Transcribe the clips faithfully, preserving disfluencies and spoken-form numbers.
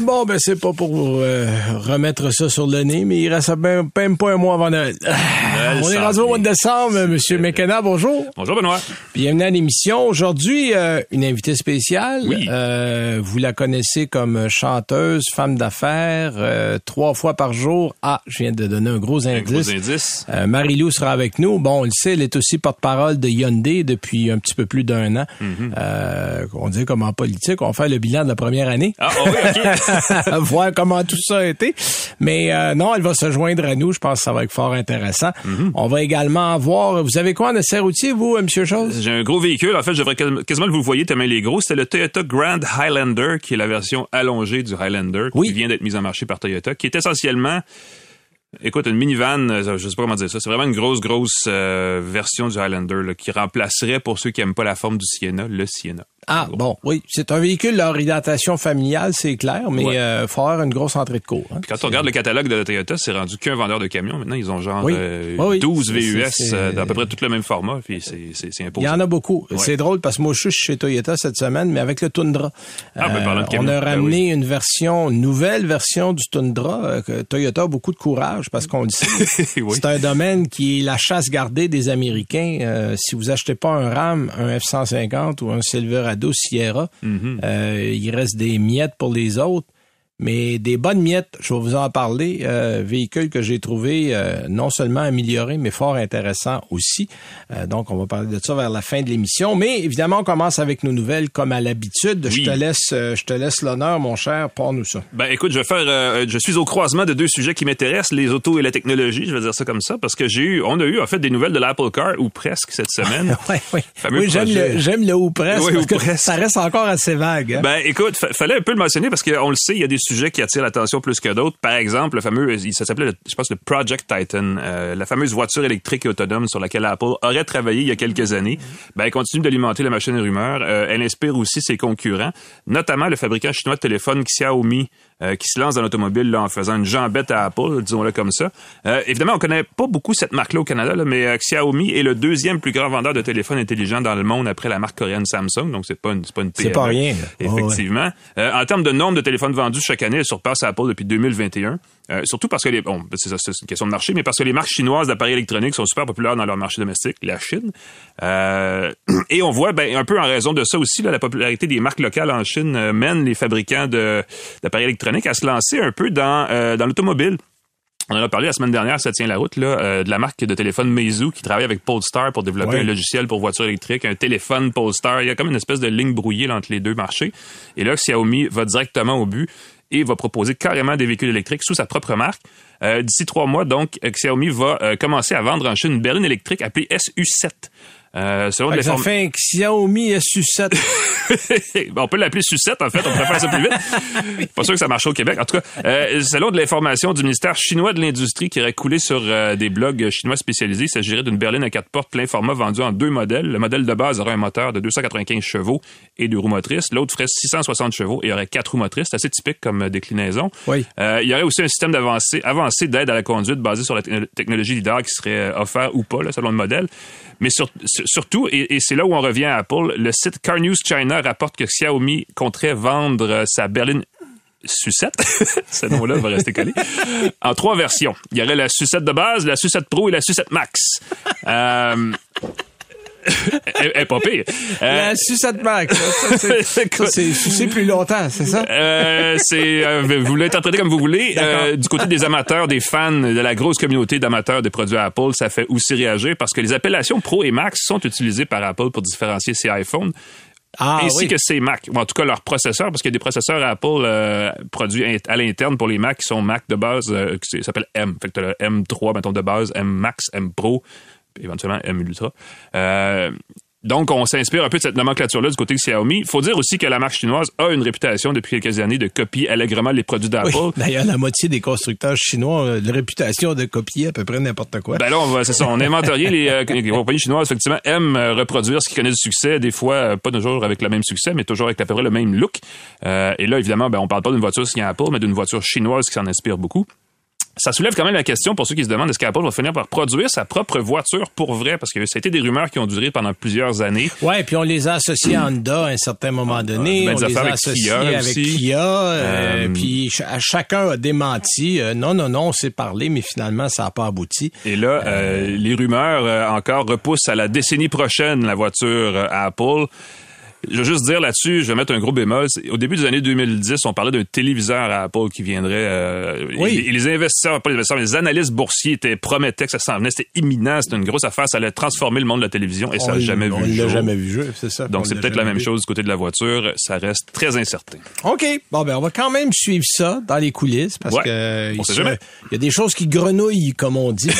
Bon, ben c'est pas pour euh, remettre ça sur le nez, mais il reste même, même pas un mois avant Noël. Noël On est rendu au mois de décembre, M. McKenna, bonjour. Bonjour, Benoît. Bienvenue à l'émission. Aujourd'hui, euh, une invitée spéciale. Oui. Euh, vous la connaissez comme chanteuse, femme d'affaires, euh, trois fois par jour. Ah, je viens de donner un gros indice. Un gros indice. Euh, Marilou sera avec nous. Bon, on le sait, elle est aussi porte-parole de Hyundai depuis un petit peu plus d'un an. Mm-hmm. Euh, on dit comme en politique, on fait le bilan de la première année. Ah, oh oui, OK. Voir comment tout ça a été. Mais euh, non, elle va se joindre à nous. Je pense que ça va être fort intéressant. Mm-hmm. On va également voir... Vous avez quoi en essai routier, vous, M. Chose? J'ai un gros véhicule. En fait, je devrais quasiment que vous le voyez tellement les gros. C'est le Toyota Grand Highlander, qui est la version allongée du Highlander, oui, qui vient d'être mise en marché par Toyota, qui est essentiellement... Écoute, une minivan, je sais pas comment dire ça, c'est vraiment une grosse, grosse euh, version du Highlander là, qui remplacerait, pour ceux qui n'aiment pas la forme du Sienna, le Sienna. Ah, bon, oui. C'est un véhicule d'orientation familiale, c'est clair, mais il ouais. euh, faut avoir une grosse entrée de cours. Hein. Puis quand c'est... on regarde le catalogue de la Toyota, c'est rendu qu'un vendeur de camions. Maintenant, ils ont genre oui. Euh, oui, oui. douze c'est, V U S c'est, c'est... Euh, dans à peu près tout le même format. Puis c'est, c'est, c'est imposant. Il y en a beaucoup. Ouais. C'est drôle parce que moi, je suis chez Toyota cette semaine, mais avec le Tundra. Ah, euh, ben, parlant de camions, on a ramené ben, oui. une version, une nouvelle version du Tundra. Que Toyota a beaucoup de courage parce qu'on le sait. Oui. C'est un domaine qui est la chasse gardée des Américains. Euh, si vous achetez pas un RAM, un F cent cinquante ou un Silverado, Sierra. Mm-hmm. Euh, il reste des miettes pour les autres, mais des bonnes miettes, je vais vous en parler. Euh, véhicule que j'ai trouvé euh, non seulement amélioré, mais fort intéressant aussi. Euh, donc, on va parler de ça vers la fin de l'émission. Mais évidemment, on commence avec nos nouvelles comme à l'habitude. Oui. Je te laisse euh, je te laisse l'honneur, mon cher, parle-nous ça. Ben, écoute, je vais faire. Euh, je suis au croisement de deux sujets qui m'intéressent, les autos et la technologie. Je vais dire ça comme ça, parce que j'ai eu, on a eu en fait des nouvelles de l'Apple Car, ou presque, cette semaine. ouais, ouais. Oui, j'aime le, j'aime le ou presque, ouais, parce ou que presque. Ça reste encore assez vague. Hein? Ben, écoute, fa- fallait un peu le mentionner, parce qu'on le sait, il y a des sujet qui attire l'attention plus que d'autres. Par exemple, le fameux, ça s'appelait, je pense, le Project Titan, euh, la fameuse voiture électrique et autonome sur laquelle Apple aurait travaillé il y a quelques années. Ben, elle continue d'alimenter la machine à rumeurs. Euh, elle inspire aussi ses concurrents, notamment le fabricant chinois de téléphone Xiaomi, euh, qui se lance dans l'automobile là, en faisant une jambette à Apple, disons-le comme ça. Euh, évidemment, on connaît pas beaucoup cette marque-là au Canada, là, mais euh, Xiaomi est le deuxième plus grand vendeur de téléphones intelligents dans le monde après la marque coréenne Samsung, donc c'est pas une, c'est pas une P M E. C'est pas rien. Effectivement. Oh, ouais. euh, en termes de nombre de téléphones vendus chaque année, elle surpasse Apple depuis deux mille vingt et un. Euh, surtout parce que les, bon, c'est, ça, c'est une question de marché, mais parce que les marques chinoises d'appareils électroniques sont super populaires dans leur marché domestique, la Chine. Euh, et on voit, ben, un peu en raison de ça aussi, là, la popularité des marques locales en Chine euh, mène les fabricants de, d'appareils électroniques à se lancer un peu dans, euh, dans l'automobile. On en a parlé la semaine dernière, ça tient la route, là, euh, de la marque de téléphone Meizu qui travaille avec Polestar pour développer ouais. un logiciel pour voiture électrique, un téléphone Polestar. Il y a comme une espèce de ligne brouillée là, entre les deux marchés. Et là, Xiaomi va directement au but et va proposer carrément des véhicules électriques sous sa propre marque. Euh, d'ici trois mois, donc, Xiaomi va euh, commencer à vendre en Chine une berline électrique appelée S U sept. Euh, selon ça, les form... ça fait un Xiaomi S U sept. On peut l'appeler S U sept, en fait. On préfère ça plus vite. Pas sûr que ça marche au Québec. En tout cas, euh, selon de l'information du ministère chinois de l'Industrie qui aurait coulé sur euh, des blogs chinois spécialisés, il s'agirait d'une berline à quatre portes plein format vendue en deux modèles. Le modèle de base aurait un moteur de deux cent quatre-vingt-quinze chevaux et deux roues motrices. L'autre ferait six cent soixante chevaux et aurait quatre roues motrices. C'est assez typique comme déclinaison. Oui. Euh, il y aurait aussi un système d'avancée, avancé d'aide à la conduite basé sur la t- technologie LIDAR qui serait offert ou pas, là, selon le modèle. Mais sur, sur Surtout, et, et c'est là où on revient à Apple, le site CarNewsChina rapporte que Xiaomi compterait vendre sa berline S U sept, ce nom-là va rester collé, en trois versions. Il y aurait la S U sept de base, la S U sept Pro et la S U sept Max. Euh... elle est pas pire. Euh, la S U sept Max, ça, c'est, ça, c'est sucé plus longtemps, c'est ça? Euh, c'est, euh, vous l'interprétez comme vous voulez. Euh, du côté des amateurs, des fans, de la grosse communauté d'amateurs des produits Apple, ça fait aussi réagir parce que les appellations Pro et Max sont utilisées par Apple pour différencier ses iPhones. Ah, ainsi oui. que ces Mac, ou en tout cas leurs processeurs, parce qu'il y a des processeurs à Apple euh, produits à l'interne pour les Mac qui sont Mac de base, euh, qui s'appellent M. Fait que t'as le M trois, mettons, de base, M Max, M Pro, éventuellement M Ultra. Euh, Donc, on s'inspire un peu de cette nomenclature-là du côté de Xiaomi. Il faut dire aussi que la marque chinoise a une réputation depuis quelques années de copier allègrement les produits d'Apple. Oui, d'ailleurs, la moitié des constructeurs chinois ont la réputation de copier à peu près n'importe quoi. Ben là, on va, c'est ça. On inventorié. Les, euh, les compagnies chinoises, effectivement, aiment reproduire ce qui connaît du succès. Des fois, euh, pas toujours avec le même succès, mais toujours avec à peu près le même look. Euh, et là, évidemment, ben, on parle pas d'une voiture signée Apple, mais d'une voiture chinoise qui s'en inspire beaucoup. Ça soulève quand même la question pour ceux qui se demandent est-ce qu'Apple va finir par produire sa propre voiture pour vrai, parce que ça a été des rumeurs qui ont duré pendant plusieurs années. Ouais, puis on les a associés à Honda à un certain moment donné, on, on les a associés avec Kia, avec Kia euh, euh, puis ch- chacun a démenti. Euh, non, non, non, on s'est parlé, mais finalement ça n'a pas abouti. Et là, euh, euh, les rumeurs euh, encore repoussent à la décennie prochaine la voiture euh, à Apple. Je veux juste dire là-dessus, je vais mettre un gros bémol. Au début des années deux mille dix, on parlait d'un téléviseur à Apple qui viendrait... Euh, oui. Et les investisseurs, pas les investisseurs, mais les analystes boursiers étaient promettaient que ça s'en venait. C'était imminent, c'était une grosse affaire. Ça allait transformer le monde de la télévision et on, ça n'a jamais vu le jour. On l'a jamais vu jouer, c'est ça. Donc, c'est peut-être la même vu. chose du côté de la voiture. Ça reste très incertain. OK. Bon, ben on va quand même suivre ça dans les coulisses parce ouais. que... On sait jamais. Il y a des choses qui grenouillent, comme on dit.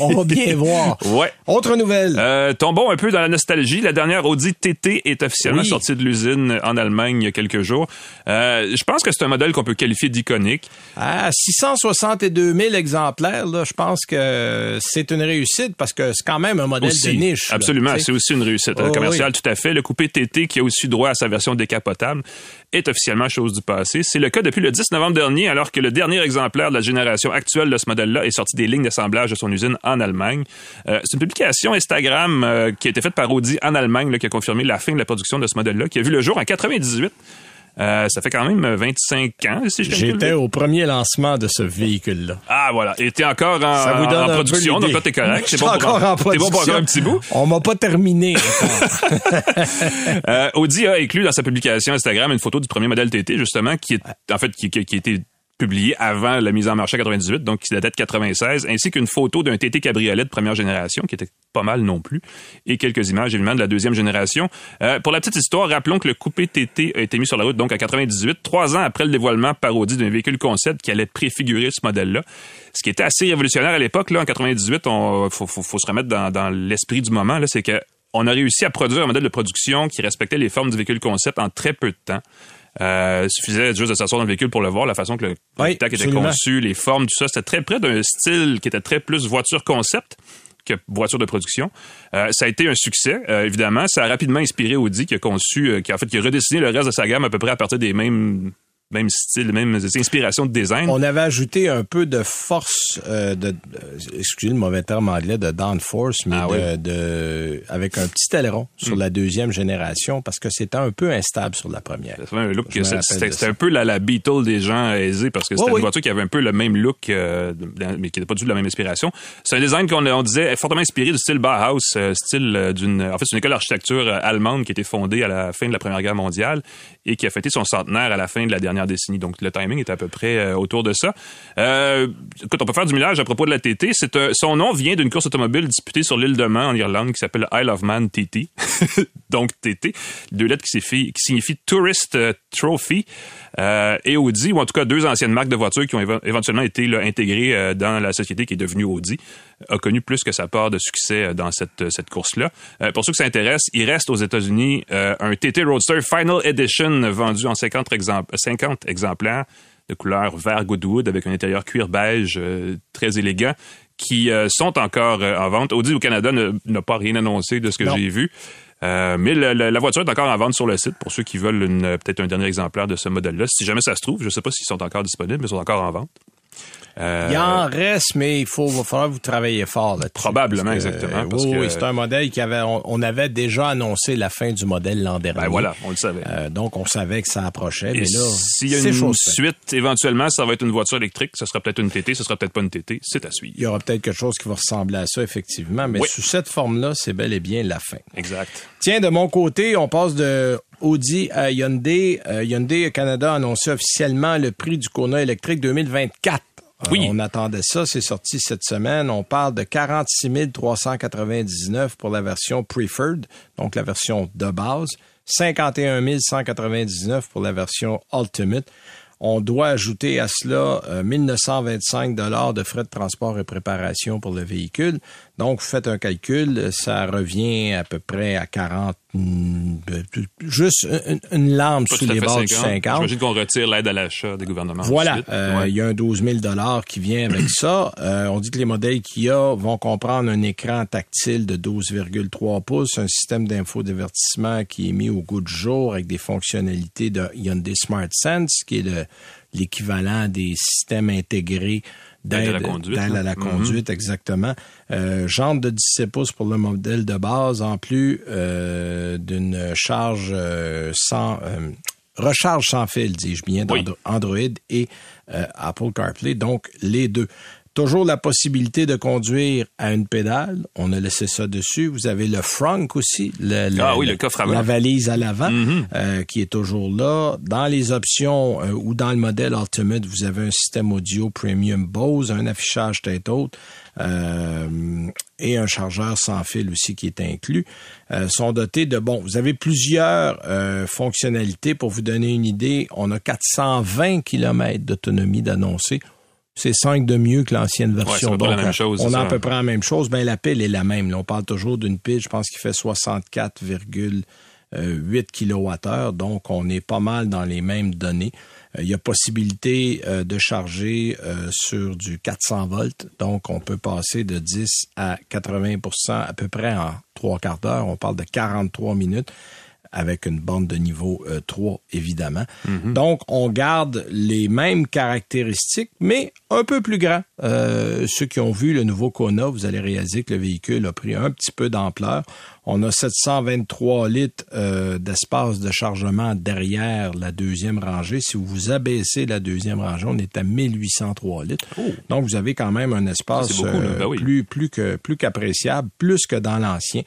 on, on va bien voir. Ouais. Autre nouvelle. Euh, tombons un peu dans la nostalgie. La dernière Audi T T est officiellement Oui. sorti de l'usine en Allemagne il y a quelques jours. Euh, je pense que c'est un modèle qu'on peut qualifier d'iconique. À six cent soixante-deux mille exemplaires, là, je pense que c'est une réussite parce que c'est quand même un modèle aussi, de niche. Absolument, là, c'est aussi une réussite oh, commerciale, oui. tout à fait. Le coupé T T, qui a aussi droit à sa version décapotable, est officiellement chose du passé. C'est le cas depuis le dix novembre dernier, alors que le dernier exemplaire de la génération actuelle de ce modèle-là est sorti des lignes d'assemblage de son usine en Allemagne. Euh, c'est une publication Instagram euh, qui a été faite par Audi en Allemagne, là, qui a confirmé la fin de la production de ce modèle-là, qui a vu le jour en quatre-vingt-dix-huit. Euh, ça fait quand même vingt-cinq ans. Si je J'étais au premier lancement de ce véhicule-là. Ah, voilà. Et t'es encore en, ça vous donne en production, donc là, t'es correct. T'es bon, encore pour en, en t'es bon pour encore un petit bout. On m'a pas terminé encore. euh, Audi a inclus dans sa publication Instagram une photo du premier modèle T T, justement, qui est, en fait, qui, qui, qui était publié avant la mise en marché quatre-vingt-dix-huit, donc qui datait de quatre-vingt-seize, ainsi qu'une photo d'un T T cabriolet de première génération, qui était pas mal non plus, et quelques images, évidemment, de la deuxième génération. Euh, pour la petite histoire, rappelons que le coupé T T a été mis sur la route, donc en quatre-vingt-dix-huit, trois ans après le dévoilement par Audi d'un véhicule concept qui allait préfigurer ce modèle-là. Ce qui était assez révolutionnaire à l'époque, là, en quatre-vingt-dix-huit, on, faut, faut, faut se remettre dans, dans l'esprit du moment, là, c'est que on a réussi à produire un modèle de production qui respectait les formes du véhicule concept en très peu de temps. Euh, suffisait juste de s'asseoir dans le véhicule pour le voir, la façon que le oui, tac était conçu, les formes, tout ça. C'était très près d'un style qui était très plus voiture concept que voiture de production. Euh, ça a été un succès, euh, évidemment. Ça a rapidement inspiré Audi qui a conçu, euh, qui en fait, qui a redessiné le reste de sa gamme à peu près à partir des mêmes... même style, même inspiration de design. On avait ajouté un peu de force, euh, de, excusez le mauvais terme anglais, de downforce, mais ah de, oui. de, avec un petit aileron sur mmh. la deuxième génération, parce que c'était un peu instable sur la première. Ça fait un look que c'était, c'était, c'était un peu la, la Beetle des gens aisés, parce que c'était oh, une oui. voiture qui avait un peu le même look, euh, mais qui n'était pas du tout la même inspiration. C'est un design qu'on on disait fortement inspiré du style Bauhaus, euh, style d'une, en fait, c'est une école d'architecture allemande qui a été fondée à la fin de la Première Guerre mondiale et qui a fêté son centenaire à la fin de la dernière décennie. Donc, le timing est à peu près euh, autour de ça. Euh, écoute, on peut faire du millage à propos de la T T. C'est un, son nom vient d'une course automobile disputée sur l'île de Man, en Irlande, qui s'appelle Isle of Man T T. Donc, T T. Deux lettres qui signifient, qui signifient Tourist Trophy euh, et Audi, ou en tout cas deux anciennes marques de voitures qui ont éve- éventuellement été là, intégrées euh, dans la société qui est devenue Audi, a connu plus que sa part de succès euh, dans cette, cette course-là. Euh, pour ceux que ça intéresse, il reste aux États-Unis euh, un T T Roadster Final Edition vendu en cinquante exemplaires de couleur vert Goodwood avec un intérieur cuir beige euh, très élégant qui euh, sont encore euh, en vente. Audi au Canada ne, n'a pas rien annoncé de ce que non. j'ai vu. Euh, mais le, le, la voiture est encore en vente sur le site pour ceux qui veulent une, peut-être un dernier exemplaire de ce modèle-là. Si jamais ça se trouve, je ne sais pas s'ils sont encore disponibles, mais ils sont encore en vente. Euh, il en reste, mais il faut, va falloir vous travailler fort là-dessus. Probablement, parce que, exactement. Parce oui, que, oui, c'est un modèle qui avait, on, on avait déjà annoncé la fin du modèle l'an dernier. Ben voilà, on le savait. Euh, donc, on savait que ça approchait, et mais là, s'il y a une suite, éventuellement, ça va être une voiture électrique, ce sera peut-être une T T, ce sera peut-être pas une T T, c'est à suivre. Il y aura peut-être quelque chose qui va ressembler à ça, effectivement, mais oui. sous cette forme-là, c'est bel et bien la fin. Exact. Tiens, de mon côté, on passe de Audi à Hyundai. Euh, Hyundai Canada a annoncé officiellement le prix du Kona électrique deux mille vingt-quatre. Oui. Euh, on attendait ça, c'est sorti cette semaine. On parle de quarante-six mille trois cent quatre-vingt-dix-neuf pour la version Preferred, donc la version de base, cinquante et un mille cent quatre-vingt-dix-neuf pour la version Ultimate. On doit ajouter à cela euh, mille neuf cent vingt-cinq dollars de frais de transport et préparation pour le véhicule. Donc, faites un calcul, ça revient à peu près à quarante, juste une, une larme sous les bords du cinquante. J'imagine qu'on retire l'aide à l'achat des gouvernements. Voilà, euh, ouais. Il y a un douze mille dollars qui vient avec ça. Euh, on dit que les modèles qu'il y a vont comprendre un écran tactile de douze virgule trois pouces, un système d'infodivertissement qui est mis au goût du jour avec des fonctionnalités de Hyundai Smart Sense, qui est le, l'équivalent des systèmes intégrés d'aide à la conduite, à la conduite mm-hmm. exactement. Euh, jante de dix-sept pouces pour le modèle de base, en plus euh, d'une charge euh, sans euh, recharge sans fil, dis-je bien, d'Android oui. et euh, Apple CarPlay, donc les deux. Toujours la possibilité de conduire à une pédale. On a laissé ça dessus. Vous avez le frunk aussi, le, le, ah oui, le, le coffre avant. La valise à l'avant mm-hmm. euh, qui est toujours là. Dans les options euh, ou dans le modèle Ultimate, vous avez un système audio premium Bose, un affichage tête haute euh, et un chargeur sans fil aussi qui est inclus. Euh, sont dotés de, bon, vous avez plusieurs euh, fonctionnalités. Pour vous donner une idée, on a quatre cent vingt kilomètres d'autonomie d'annoncé. C'est cinq de mieux que l'ancienne version. Ouais, donc, la même chose, on a à peu près la même chose. Ben, la pile est la même. Là, on parle toujours d'une pile, je pense, qui fait soixante-quatre virgule huit kilowattheures. Donc, on est pas mal dans les mêmes données. Il euh, y a possibilité euh, de charger euh, sur du quatre cents volts. Donc, on peut passer de dix à quatre-vingts pour cent à peu près en trois quarts d'heure. On parle de quarante-trois minutes. Avec une borne de niveau euh, trois, évidemment. Mm-hmm. Donc, on garde les mêmes caractéristiques, mais un peu plus grand. Euh, ceux qui ont vu le nouveau Kona, vous allez réaliser que le véhicule a pris un petit peu d'ampleur. On a sept cent vingt-trois litres euh, d'espace de chargement derrière la deuxième rangée. Si vous abaissez la deuxième rangée, on est à mille huit cent trois litres. Oh. Donc, vous avez quand même un espace Ça, c'est beaucoup, euh, ben oui. plus, plus que, plus qu'appréciable, plus que dans l'ancien.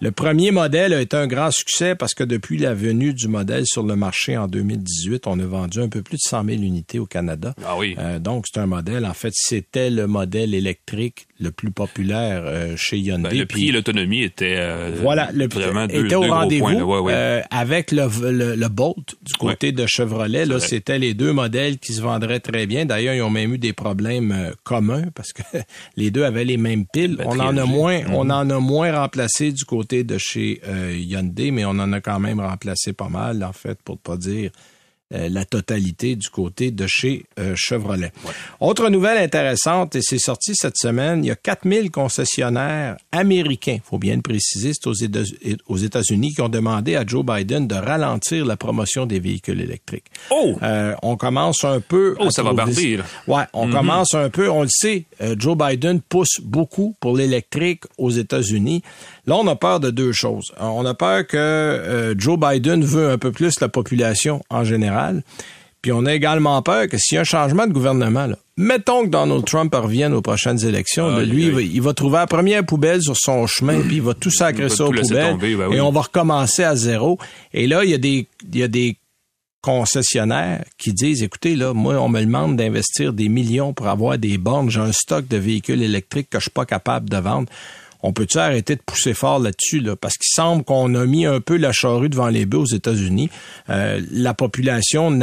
Le premier modèle a été un grand succès parce que depuis la venue du modèle sur le marché en deux mille dix-huit, on a vendu un peu plus de cent mille unités au Canada. Ah oui. Euh, donc, c'est un modèle. En fait, c'était le modèle électrique le plus populaire euh, chez Hyundai. Ben, le prix Puis, et l'autonomie étaient... Euh... Voilà, le deux, était au rendez-vous ouais, ouais. euh, avec le, le, le Bolt du côté ouais. de Chevrolet. Là, c'était les deux modèles qui se vendraient très bien. D'ailleurs, ils ont même eu des problèmes euh, communs parce que les deux avaient les mêmes piles. On en a moins, mmh. on en a moins remplacé du côté de chez euh, Hyundai, mais on en a quand même remplacé pas mal, en fait, pour ne pas dire... la totalité du côté de chez euh, Chevrolet. Ouais. Autre nouvelle intéressante, et c'est sorti cette semaine, il y a quatre mille concessionnaires américains, il faut bien le préciser, c'est aux États-Unis, qui ont demandé à Joe Biden de ralentir la promotion des véhicules électriques. Oh! Euh, on commence un peu... Oh, ça va partir. Ouais, on mm-hmm. commence un peu, on le sait, euh, Joe Biden pousse beaucoup pour l'électrique aux États-Unis. Là, on a peur de deux choses. On a peur que euh, Joe Biden veut un peu plus la population en général. Puis on a également peur que s'il y a un changement de gouvernement, là, mettons que Donald Trump revienne aux prochaines élections, ah, là, lui, oui. il, va, il va trouver la première poubelle sur son chemin, puis il va tout sacrer ça aux poubelles, ben oui. et on va recommencer à zéro. Et là, il y a des, il y a des concessionnaires qui disent, écoutez, là, moi, on me demande d'investir des millions pour avoir des bornes, j'ai un stock de véhicules électriques que je suis pas capable de vendre. On peut-tu arrêter de pousser fort là-dessus, là? Parce qu'il semble qu'on a mis un peu la charrue devant les bœufs aux États-Unis. Euh, la population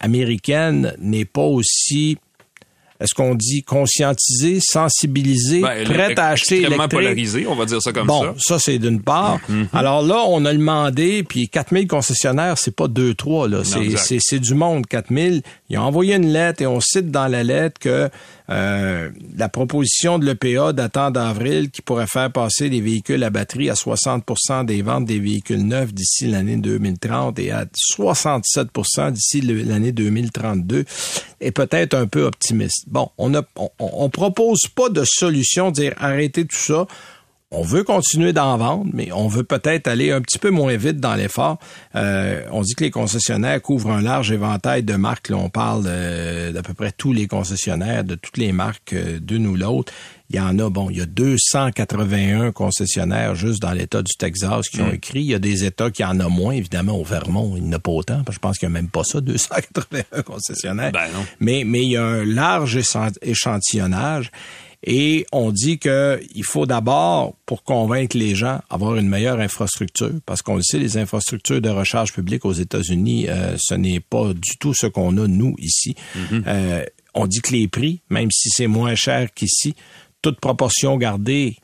américaine n'est pas aussi, est-ce qu'on dit conscientisée, sensibilisée, ben, prête à acheter électrique? Extrêmement polarisée, on va dire ça comme bon, ça. Bon, ça, c'est d'une part. Mm-hmm. Alors là, on a demandé, puis quatre mille concessionnaires, c'est pas deux trois, là. Non, c'est, c'est, c'est du monde, quatre mille. Ils ont envoyé une lettre et on cite dans la lettre que Euh, la proposition de l'E P A datant d'avril qui pourrait faire passer les véhicules à batterie à soixante pour cent des ventes des véhicules neufs d'ici l'année deux mille trente et à soixante-sept pour cent d'ici l'année deux mille trente-deux est peut-être un peu optimiste. Bon, on a, on, on propose pas de solution, dire arrêtez tout ça. On veut continuer d'en vendre, mais on veut peut-être aller un petit peu moins vite dans l'effort. Euh, on dit que les concessionnaires couvrent un large éventail de marques. Là, on parle euh, d'à peu près tous les concessionnaires, de toutes les marques, euh, d'une ou l'autre. Il y en a, bon, il y a deux cent quatre-vingt-un concessionnaires juste dans l'État du Texas qui ont écrit. Il y a des États qui en ont moins. Évidemment, au Vermont, il n'y en a pas autant. Je pense qu'il n'y a même pas ça, deux cent quatre-vingt-un concessionnaires. Ben non. Mais, mais il y a un large échantillonnage. Et on dit que il faut d'abord, pour convaincre les gens, avoir une meilleure infrastructure, parce qu'on le sait, les infrastructures de recharge publique aux États-Unis, euh, ce n'est pas du tout ce qu'on a, nous, ici. Mm-hmm. Euh, on dit que les prix, même si c'est moins cher qu'ici, toute proportion gardée,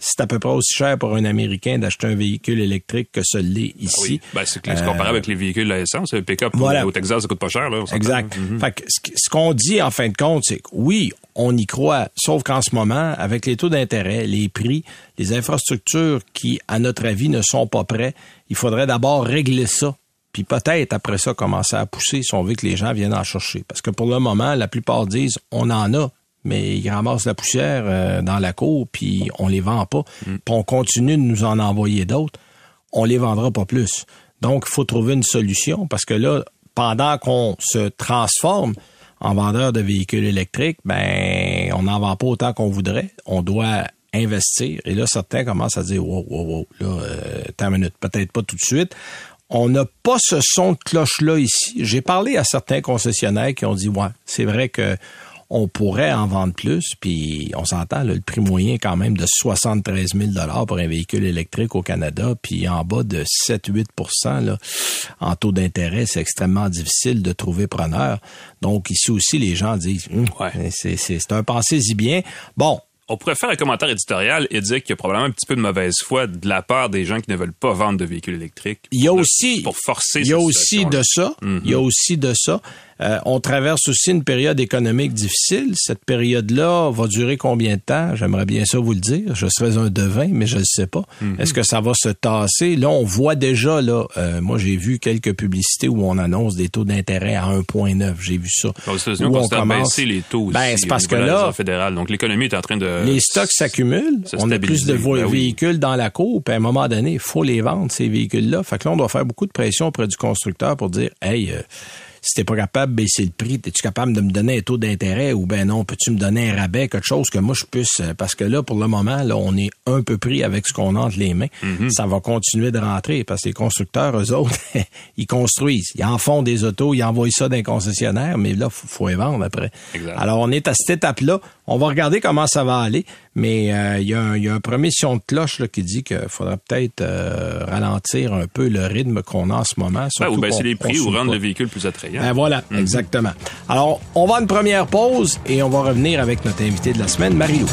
c'est à peu près aussi cher pour un Américain d'acheter un véhicule électrique que ce l'est ici. Oui. Ben, c'est euh, comparable avec les véhicules à essence. Le pick-up voilà. au Texas, ça coûte pas cher. Là, exact. Mm-hmm. Fait que ce qu'on dit, en fin de compte, c'est que oui, on y croit, sauf qu'en ce moment, avec les taux d'intérêt, les prix, les infrastructures qui, à notre avis, ne sont pas prêts, il faudrait d'abord régler ça. Puis peut-être, après ça, commencer à pousser si on veut que les gens viennent en chercher. Parce que pour le moment, la plupart disent « on en a ». Mais ils ramassent la poussière euh, dans la cour, puis on les vend pas. Mm. Puis on continue de nous en envoyer d'autres, on les vendra pas plus. Donc, il faut trouver une solution, parce que là, pendant qu'on se transforme en vendeur de véhicules électriques, ben on n'en vend pas autant qu'on voudrait. On doit investir. Et là, certains commencent à dire « wow, wow, wow, là, euh, attends une minute, peut-être pas tout de suite ». On n'a pas ce son de cloche-là ici. J'ai parlé à certains concessionnaires qui ont dit « ouais, c'est vrai que on pourrait en vendre plus, puis on s'entend, là, le prix moyen quand même de soixante-treize mille dollars pour un véhicule électrique au Canada, puis en bas de sept à huit pour cent là, en taux d'intérêt, c'est extrêmement difficile de trouver preneur. Donc ici aussi, les gens disent, hum, ouais. c'est, c'est, c'est un pensez-y bien. Bon. On pourrait faire un commentaire éditorial et dire qu'il y a probablement un petit peu de mauvaise foi de la part des gens qui ne veulent pas vendre de véhicules électriques. Il y a aussi, pour forcer. Il y a aussi de ça. Mm-hmm. Il y a aussi de ça. Euh, on traverse aussi une période économique difficile. Cette période-là va durer combien de temps? J'aimerais bien ça vous le dire. Je serais un devin, mais je ne le sais pas. Mm-hmm. Est-ce que ça va se tasser? Là, on voit déjà, là, euh, moi, j'ai vu quelques publicités où on annonce des taux d'intérêt à un virgule neuf. J'ai vu ça. Donc, c'est où on commence à baisser les taux aussi. Ben, c'est parce que là, fédérale. Donc, l'économie est en train de... Les stocks s'accumulent, on a plus de vo- véhicules dans la cour, puis à un moment donné, il faut les vendre, ces véhicules-là. Fait que là, on doit faire beaucoup de pression auprès du constructeur pour dire « Hey, euh, si t'es pas capable de baisser le prix, es-tu capable de me donner un taux d'intérêt ou ben non, peux-tu me donner un rabais, quelque chose que moi je puisse... » Parce que là, pour le moment, là, on est un peu pris avec ce qu'on a entre les mains. Mm-hmm. Ça va continuer de rentrer parce que les constructeurs, eux autres, ils construisent. Ils en font des autos, ils envoient ça dans les concessionnaires, mais là, il faut, faut les vendre après. Exactement. Alors, on est à cette étape-là. On va regarder comment ça va aller, mais il euh, y, y a un premier son de cloche là, qui dit qu'il faudrait peut-être euh, ralentir un peu le rythme qu'on a en ce moment. Ben, ou baisser les prix ou rendre le véhicule plus attrayant. Ben voilà, mm-hmm. exactement. Alors, on va à une première pause et on va revenir avec notre invité de la semaine, Marilou.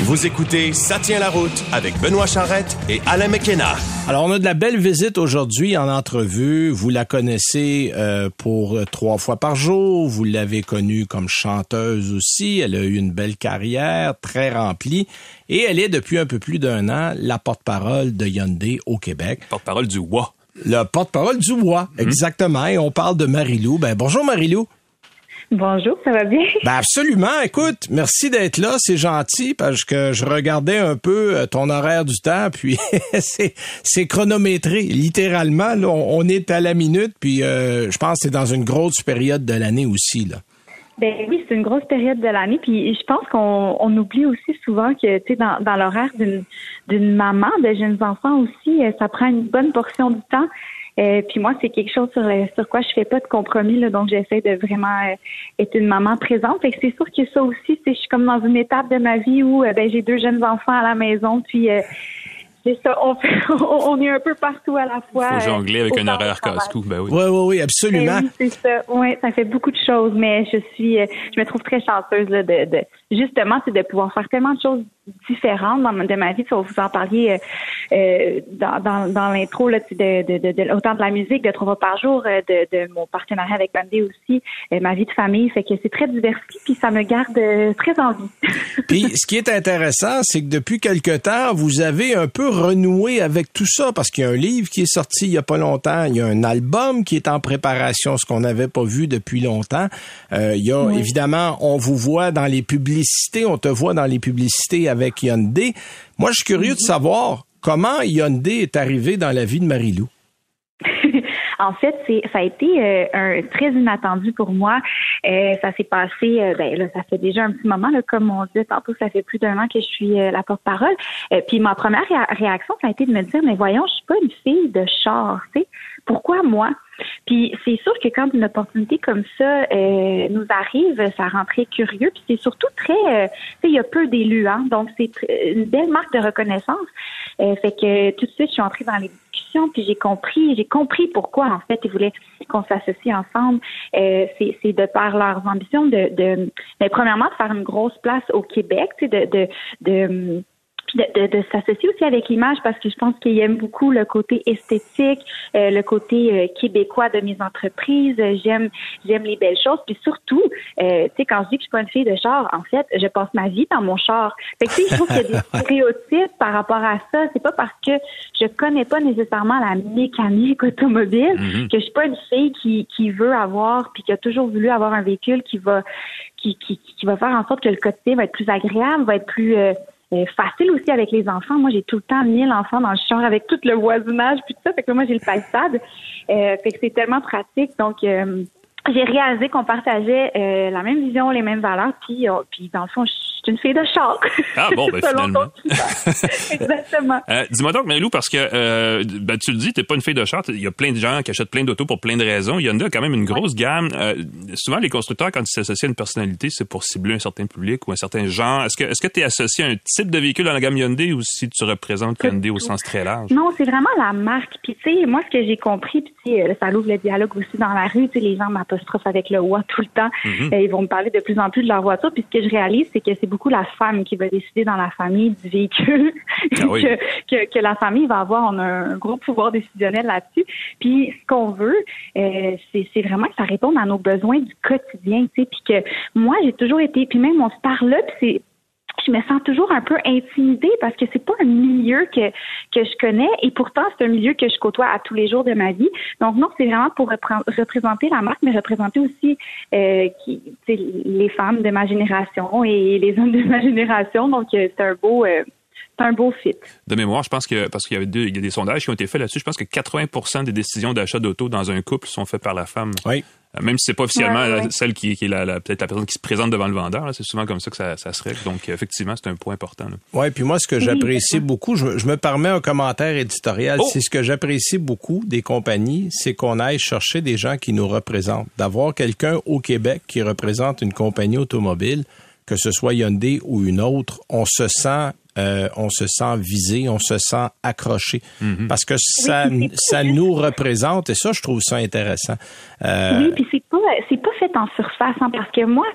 Vous écoutez Ça tient la route avec Benoît Charrette et Alain McKenna. Alors, on a de la belle visite aujourd'hui en entrevue. Vous la connaissez euh, pour trois fois par jour. Vous l'avez connue comme chanteuse aussi. Elle a eu une belle carrière, très remplie. Et elle est, depuis un peu plus d'un an, la porte-parole de Hyundai au Québec. Porte-parole du W A. Le porte-parole du W A, mmh. exactement. Et on parle de Marilou. Ben, bonjour Marilou. Bonjour, ça va bien? Ben absolument. Écoute, merci d'être là, c'est gentil, parce que je regardais un peu ton horaire du temps, puis c'est, c'est chronométré, littéralement. Là, on, on est à la minute, puis euh, je pense que c'est dans une grosse période de l'année aussi, là. Ben oui, c'est une grosse période de l'année, puis je pense qu'on on oublie aussi souvent que, tu sais, dans, dans l'horaire d'une, d'une maman, de jeunes enfants aussi, ça prend une bonne portion du temps. Euh, puis moi, c'est quelque chose sur, sur quoi je fais pas de compromis, là, donc j'essaie de vraiment euh, être une maman présente. Fait que c'est sûr que ça aussi, c'est, je suis comme dans une étape de ma vie où euh, ben, j'ai deux jeunes enfants à la maison, puis euh, c'est ça, on, fait, on est un peu partout à la fois. Il faut jongler avec euh, un horaire casse-cou, ben oui. Oui, oui, oui, absolument. Oui, c'est ça, oui, ça fait beaucoup de choses, mais je suis, euh, je me trouve très chanceuse là, de, de justement, c'est de pouvoir faire tellement de choses différentes dans ma, de ma vie. Vous en parliez euh, dans, dans, dans l'intro, là, de, de, de, de, autant de la musique, de trois fois par jour, de, de mon partenariat avec Hyundai aussi, euh, ma vie de famille. Fait que c'est très diversifié, puis ça me garde euh, très en vie. Puis ce qui est intéressant, c'est que depuis quelque temps, vous avez un peu renoué avec tout ça, parce qu'il y a un livre qui est sorti il n'y a pas longtemps, il y a un album qui est en préparation, ce qu'on n'avait pas vu depuis longtemps. Euh, il y a, oui. Évidemment, on vous voit dans les publicités, on te voit dans les publicités avec avec Hyundai. Moi, je suis curieux de savoir comment Hyundai est arrivé dans la vie de Marilou. En fait, c'est, ça a été euh, un, très inattendu pour moi. Euh, ça s'est passé, euh, ben là, ça fait déjà un petit moment, là, comme on dit tantôt, ça fait plus d'un an que je suis euh, la porte-parole. Euh, puis ma première réa- réaction, ça a été de me dire, mais voyons, je suis pas une fille de char, tu sais. pourquoi moi? Puis c'est sûr que quand une opportunité comme ça euh, nous arrive, ça rend très curieux. Puis c'est surtout très, euh, tu sais, il y a peu d'élus, hein. Donc c'est une belle marque de reconnaissance. Euh, fait que tout de suite, je suis entrée dans les discussions, puis j'ai compris, j'ai compris pourquoi en fait ils voulaient qu'on s'associe ensemble. Euh, c'est, c'est de par leurs ambitions de, de, ben, premièrement de faire une grosse place au Québec, tu sais, de, de, de puis de, de, de s'associer aussi avec l'image parce que je pense qu'ils aiment beaucoup le côté esthétique, euh, le côté euh, québécois de mes entreprises. J'aime j'aime les belles choses. Puis surtout, euh, tu sais, quand je dis que je suis pas une fille de char, en fait, je passe ma vie dans mon char. Fait que tu sais, je trouve qu'il y a des stéréotypes par rapport à ça. C'est pas parce que je connais pas nécessairement la mécanique automobile mm-hmm. que je suis pas une fille qui qui veut avoir puis qui a toujours voulu avoir un véhicule qui va qui qui qui va faire en sorte que le quotidien va être plus agréable, va être plus euh, Euh, facile aussi avec les enfants. Moi, j'ai tout le temps mille enfants dans le char avec tout le voisinage puis tout ça. Fait que moi, j'ai le Polestar. Euh, fait que c'est tellement pratique. Donc, euh, j'ai réalisé qu'on partageait euh, la même vision, les mêmes valeurs. Puis, oh, puis dans le fond, je suis une fille de char. Ah bon, ben finalement. Exactement. Euh, dis-moi donc, Marilou, parce que euh, ben, tu le dis, t'es pas une fille de char. Il y a plein de gens qui achètent plein d'autos pour plein de raisons. Hyundai a quand même une grosse ouais. gamme. Euh, souvent, les constructeurs, quand ils s'associent à une personnalité, c'est pour cibler un certain public ou un certain genre. Est-ce que est-ce que t'es associé à un type de véhicule dans la gamme Hyundai ou si tu représentes Hyundai au sens très large? Non, c'est vraiment la marque. Puis tu sais, moi, ce que j'ai compris, puis tu sais, ça ouvre le dialogue aussi dans la rue. Tu sais, les gens m'apostrophent avec le ouah tout le temps. Mm-hmm. Euh, ils vont me parler de plus en plus de leur voiture. Puis ce que je réalise, c'est que c'est beaucoup la femme qui va décider dans la famille du véhicule ah oui. que, que, que la famille va avoir. On a un gros pouvoir décisionnel là-dessus. Puis ce qu'on veut, euh, c'est, c'est vraiment que ça réponde à nos besoins du quotidien, tu sais. Puis que moi, j'ai toujours été, puis même on se parle là, puis c'est je me sens toujours un peu intimidée parce que c'est pas un milieu que que je connais et pourtant c'est un milieu que je côtoie à tous les jours de ma vie. Donc non, c'est vraiment pour repré- représenter la marque, mais représenter aussi euh, qui, les femmes de ma génération et les hommes de ma génération. Donc euh, c'est un beau euh, c'est un beau fit. De mémoire, je pense que parce qu'il y avait deux, il y a des sondages qui ont été faits là-dessus. Je pense que quatre-vingts pour cent des décisions d'achat d'auto dans un couple sont faites par la femme. Oui. Même si c'est pas officiellement ouais, ouais. celle qui, qui est la, la, peut-être la personne qui se présente devant le vendeur, là, c'est souvent comme ça que ça, ça se règle. Donc, effectivement, c'est un point important. Oui, puis moi, ce que j'apprécie beaucoup, je, je me permets un commentaire éditorial, oh! c'est ce que j'apprécie beaucoup des compagnies, c'est qu'on aille chercher des gens qui nous représentent. D'avoir quelqu'un au Québec qui représente une compagnie automobile, que ce soit Hyundai ou une autre, on se sent... Euh, on se sent visé, on se sent accroché, mm-hmm. parce que ça, oui, ça nous représente et ça, je trouve ça intéressant. Euh... Oui, puis c'est pas, c'est pas fait en surface, hein, parce que moi,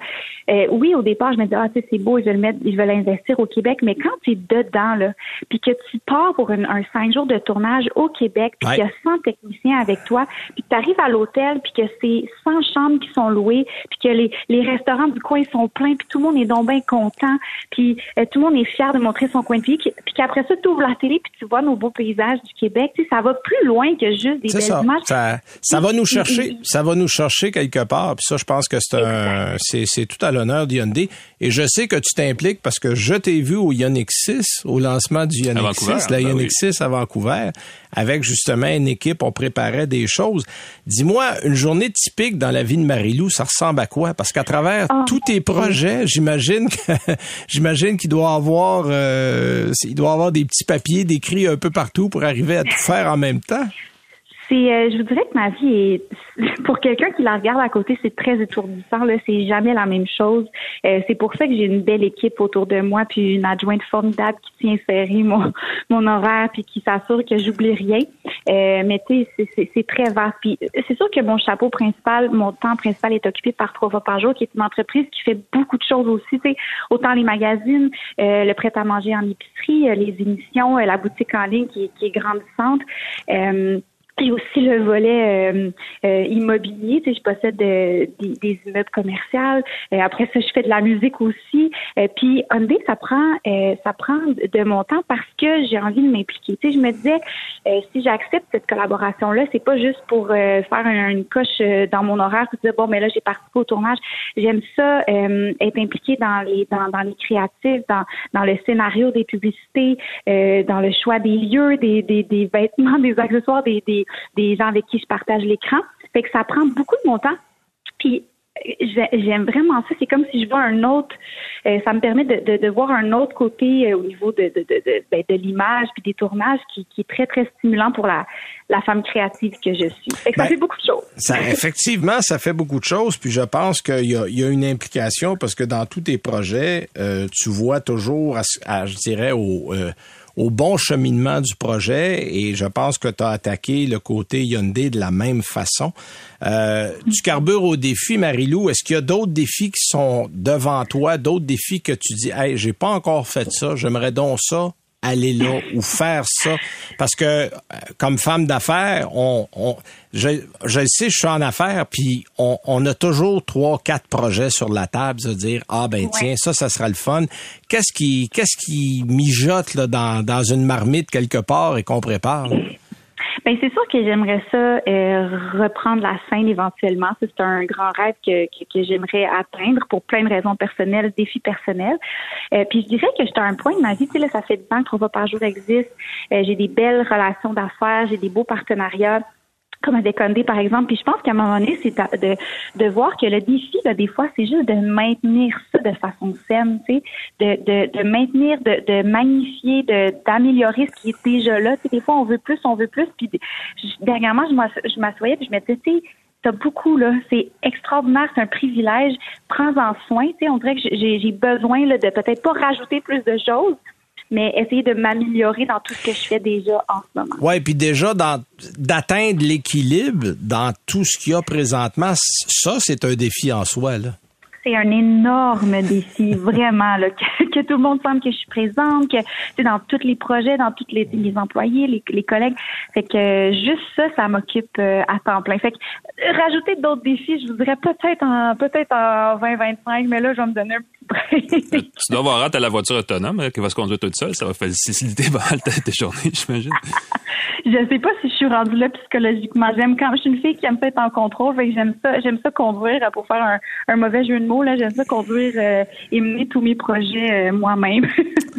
euh, oui, au départ, je me disais, ah, tu sais, c'est beau, ils veulent mettre, ils veulent investir au Québec, mais quand tu es dedans, là, puis que tu pars pour une, un cinq jours de tournage au Québec, puis ouais. qu'il y a cent techniciens avec toi, puis que tu arrives à l'hôtel, puis que c'est cent chambres qui sont louées, puis que les, les restaurants du coin sont pleins, puis tout le monde est donc bien content, puis euh, tout le monde est fier de montrer son coin de vie, puis qu'après ça, tu ouvres la télé puis tu vois nos beaux paysages du Québec. Tu sais, ça va plus loin que juste des c'est belles ça. Images. Ça, ça va nous chercher, ça va nous chercher quelque part. Puis ça, je pense que c'est un, c'est, c'est tout à l'honneur du Hyundai. Et je sais que tu t'impliques parce que je t'ai vu au Ioniq six, au lancement du Ioniq six, la Ioniq six à Vancouver, avec justement une équipe, on préparait des choses. Dis-moi, une journée typique dans la vie de Marilou, ça ressemble à quoi? Parce qu'à travers oh. tous tes projets, j'imagine que, j'imagine qu'il doit avoir euh, Euh, il doit y avoir des petits papiers, des cris un peu partout pour arriver à tout faire en même temps. C'est, euh, je vous dirais que ma vie est, pour quelqu'un qui la regarde à côté, c'est très étourdissant. Là, c'est jamais la même chose. Euh, c'est pour ça que j'ai une belle équipe autour de moi, puis une adjointe formidable qui tient serré mon mon horaire, puis qui s'assure que j'oublie rien. Euh, mais tu sais, c'est, c'est, c'est très vaste. Puis c'est sûr que mon chapeau principal, mon temps principal est occupé par Trois fois par jour, qui est une entreprise qui fait beaucoup de choses aussi. Tu sais, autant les magazines, euh, le prêt-à-manger en épicerie, euh, les émissions, euh, la boutique en ligne qui, qui est grandissante. Euh, Puis aussi le volet euh, euh, immobilier, tu sais, je possède de, de, des immeubles commerciaux. Euh, après ça, je fais de la musique aussi. Euh, puis Hyundai, ça prend, euh, ça prend de mon temps parce que j'ai envie de m'impliquer. Tu sais, je me disais, euh, si j'accepte cette collaboration-là, c'est pas juste pour euh, faire une, une coche dans mon horaire, pour dire bon, mais là j'ai participé au tournage. J'aime ça euh, être impliquée dans les, dans, dans les créatifs, dans, dans le scénario des publicités, euh, dans le choix des lieux, des, des, des vêtements, des accessoires, des, des des gens avec qui je partage l'écran. Fait que ça prend beaucoup de mon temps. Puis j'aime vraiment ça. C'est comme si je vois un autre... Euh, ça me permet de, de, de voir un autre côté euh, au niveau de, de, de, de, ben, de l'image puis des tournages qui, qui est très, très stimulant pour la, la femme créative que je suis. Fait que ben, ça fait beaucoup de choses. Ça, effectivement, ça fait beaucoup de choses. Puis je pense qu'il y a, il y a une implication parce que dans tous tes projets, euh, tu vois toujours, à, à, je dirais, au... Euh, au bon cheminement du projet, et je pense que tu as attaqué le côté Hyundai de la même façon. Euh, tu carbures au défi, Marilou. Est-ce qu'il y a d'autres défis qui sont devant toi, d'autres défis que tu dis « Hey, j'ai pas encore fait ça, j'aimerais donc ça, aller là ou faire ça ». Parce que comme femme d'affaires, on, on je, je le sais, je suis en affaires, puis on, on a toujours trois, quatre projets sur la table, se dire « Ah ben tiens, ouais. ça, ça sera le fun ». Qu'est-ce qui, qu'est-ce qui mijote là, dans, dans une marmite quelque part et qu'on prépare? Bien, c'est sûr que j'aimerais ça euh, reprendre la scène éventuellement. Ça, c'est un grand rêve que, que, que j'aimerais atteindre pour plein de raisons personnelles, défis personnels. Euh, puis je dirais que j'étais à un point de ma vie, tu sais, là, ça fait dix ans que trois fois par jour existe. Euh, j'ai des belles relations d'affaires, j'ai des beaux partenariats, comme avec Hyundai, par exemple. Puis je pense qu'à un moment donné, c'est de, de voir que le défi, là, des fois, c'est juste de maintenir ça de façon saine, tu sais, de, de, de maintenir, de, de magnifier, de, d'améliorer ce qui est déjà là. Tu sais, des fois, on veut plus, on veut plus. Puis je, dernièrement, je m'assoyais puis je me disais, tu sais, t'as beaucoup, là. C'est extraordinaire. C'est un privilège. Prends-en soin. Tu sais, on dirait que j'ai, j'ai besoin, là, de peut-être pas rajouter plus de choses, mais essayer de m'améliorer dans tout ce que je fais déjà en ce moment. Oui, puis déjà, dans, d'atteindre l'équilibre dans tout ce qu'il y a présentement, ça, c'est un défi en soi, là. C'est un énorme défi, vraiment, là, que, que tout le monde semble que je suis présente, que, tu sais, dans tous les projets, dans tous les, les employés, les, les collègues. Fait que juste ça, ça m'occupe à temps plein. Fait que rajouter d'autres défis, je vous dirais peut-être en, peut-être en vingt vingt-cinq, mais là, je vais me donner un petit break. Tu dois avoir hâte à la voiture autonome, hein, qui va se conduire toute seule. Ça va faciliter pas mal tes journées, j'imagine. Je sais pas si je suis rendue là psychologiquement. J'aime quand je suis une fille qui aime ça être en contrôle, fait que j'aime ça, j'aime ça conduire pour faire un, un mauvais jeu de mots. Là, j'aime ça conduire euh, et mener tous mes projets euh, moi-même.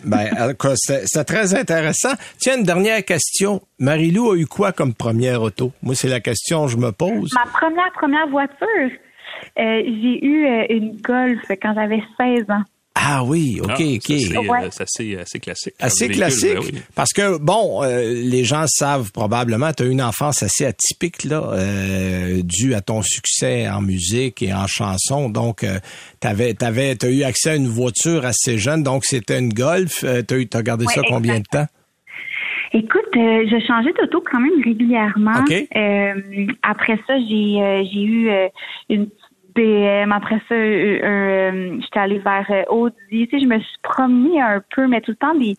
Ben, c'est, c'est très intéressant. Tiens, une dernière question. Marilou a eu quoi comme première auto? Moi, c'est la question que je me pose. Ma première première voiture, euh, j'ai eu euh, une Golf quand j'avais seize ans. Ah oui, OK, ah, OK. C'est assez, ouais. assez, assez classique. Assez véhicule, classique, ben oui. Parce que, bon, euh, les gens savent probablement, tu as eu une enfance assez atypique, là, euh, due à ton succès en musique et en chanson. Donc, euh, t'avais, t'avais, t'as eu accès à une voiture assez jeune, donc c'était une Golf. Euh, t'as, t'as gardé ouais, ça exactement. Combien de temps? Écoute, euh, je changeais d'auto quand même régulièrement. Okay. Euh, après ça, j'ai, euh, j'ai eu euh, une B M, après ça, euh, euh, j'étais allée vers euh, Audi. Tu sais, je me suis promenée un peu, mais tout le temps, des,